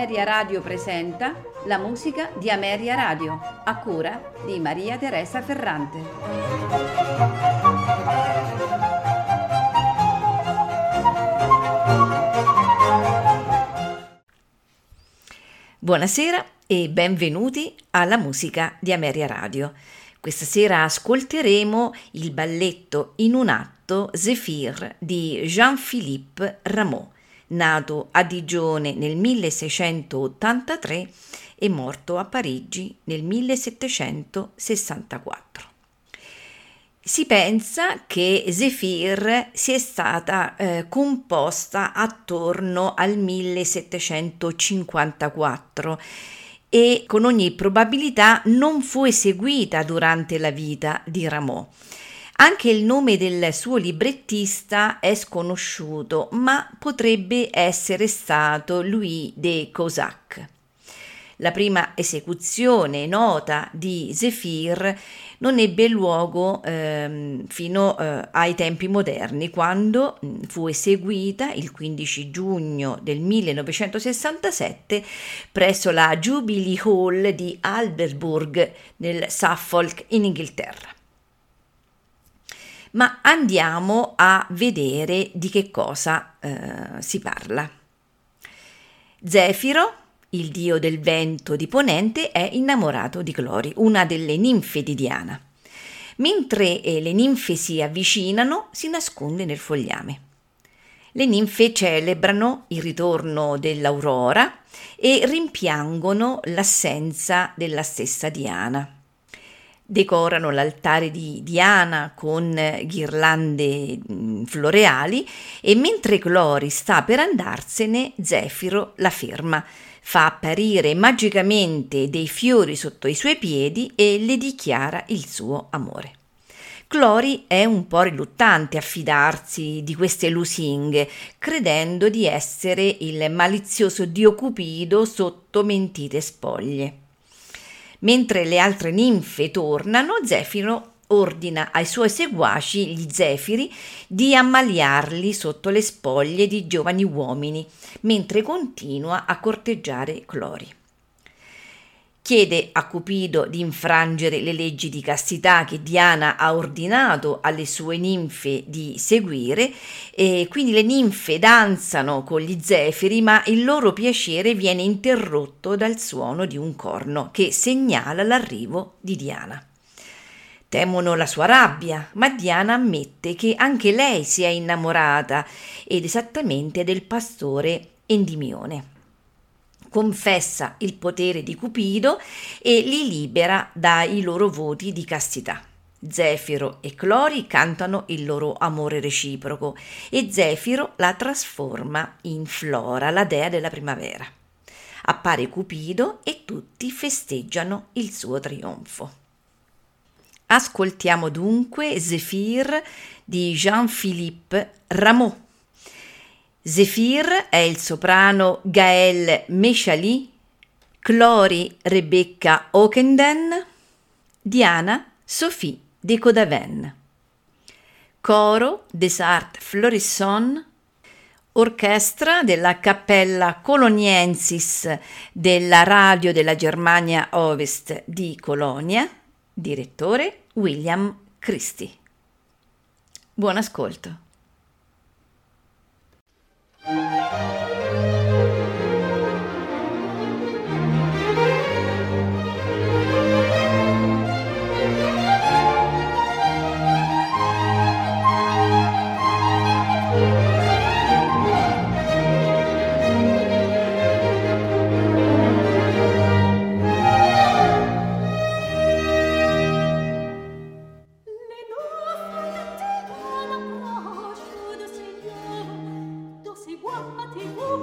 Ameria Radio presenta la musica di Ameria Radio, a cura di Maria Teresa Ferrante. Buonasera e benvenuti alla musica di Ameria Radio. Questa sera ascolteremo il balletto in un atto Zéphyre di Jean-Philippe Rameau, nato a Digione nel 1683 e morto a Parigi nel 1764. Si pensa che Zéphyre sia stata composta attorno al 1754 e con ogni probabilità non fu eseguita durante la vita di Rameau. Anche il nome del suo librettista è sconosciuto, ma potrebbe essere stato Louis de Cosac. La prima esecuzione nota di Zéphyre non ebbe luogo fino ai tempi moderni, quando fu eseguita il 15 giugno del 1967 presso la Jubilee Hall di Aldersburg nel Suffolk in Inghilterra. Ma andiamo a vedere di che cosa si parla. Zefiro, il dio del vento di Ponente, è innamorato di Clori, una delle ninfe di Diana. Mentre le ninfe si avvicinano, si nasconde nel fogliame. Le ninfe celebrano il ritorno dell'aurora e rimpiangono l'assenza della stessa Diana. Decorano l'altare di Diana con ghirlande floreali e mentre Clori sta per andarsene, Zefiro la ferma, fa apparire magicamente dei fiori sotto i suoi piedi e le dichiara il suo amore. Clori è un po' riluttante a fidarsi di queste lusinghe, credendo di essere il malizioso dio Cupido sotto mentite spoglie. Mentre le altre ninfe tornano, Zefiro ordina ai suoi seguaci, gli zefiri, di ammaliarli sotto le spoglie di giovani uomini, mentre continua a corteggiare Clori. Chiede a Cupido di infrangere le leggi di castità che Diana ha ordinato alle sue ninfe di seguire, e quindi le ninfe danzano con gli zefiri, ma il loro piacere viene interrotto dal suono di un corno che segnala l'arrivo di Diana. Temono la sua rabbia, ma Diana ammette che anche lei si è innamorata, ed esattamente del pastore Endimione. Confessa il potere di Cupido e li libera dai loro voti di castità. Zefiro e Clori cantano il loro amore reciproco e Zefiro la trasforma in Flora, la dea della primavera. Appare Cupido e tutti festeggiano il suo trionfo. Ascoltiamo dunque Zéphyre di Jean-Philippe Rameau. Zéphyre è il soprano Gaëlle Méchaly, Clori Rebecca Ockenden, Diana Sophie de Codaven. Choeur des Arts Florissants, orchestra della Cappella Coloniensis della Radio della Germania Ovest di Colonia, direttore William Christie. Buon ascolto. What do you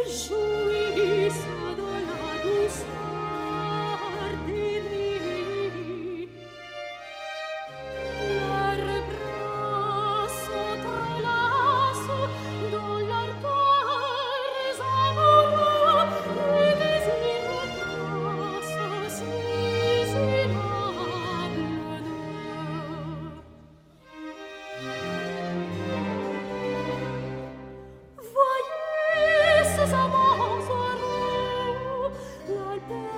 Voyez ces amants heureux, l'album.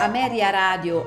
Ameria Radio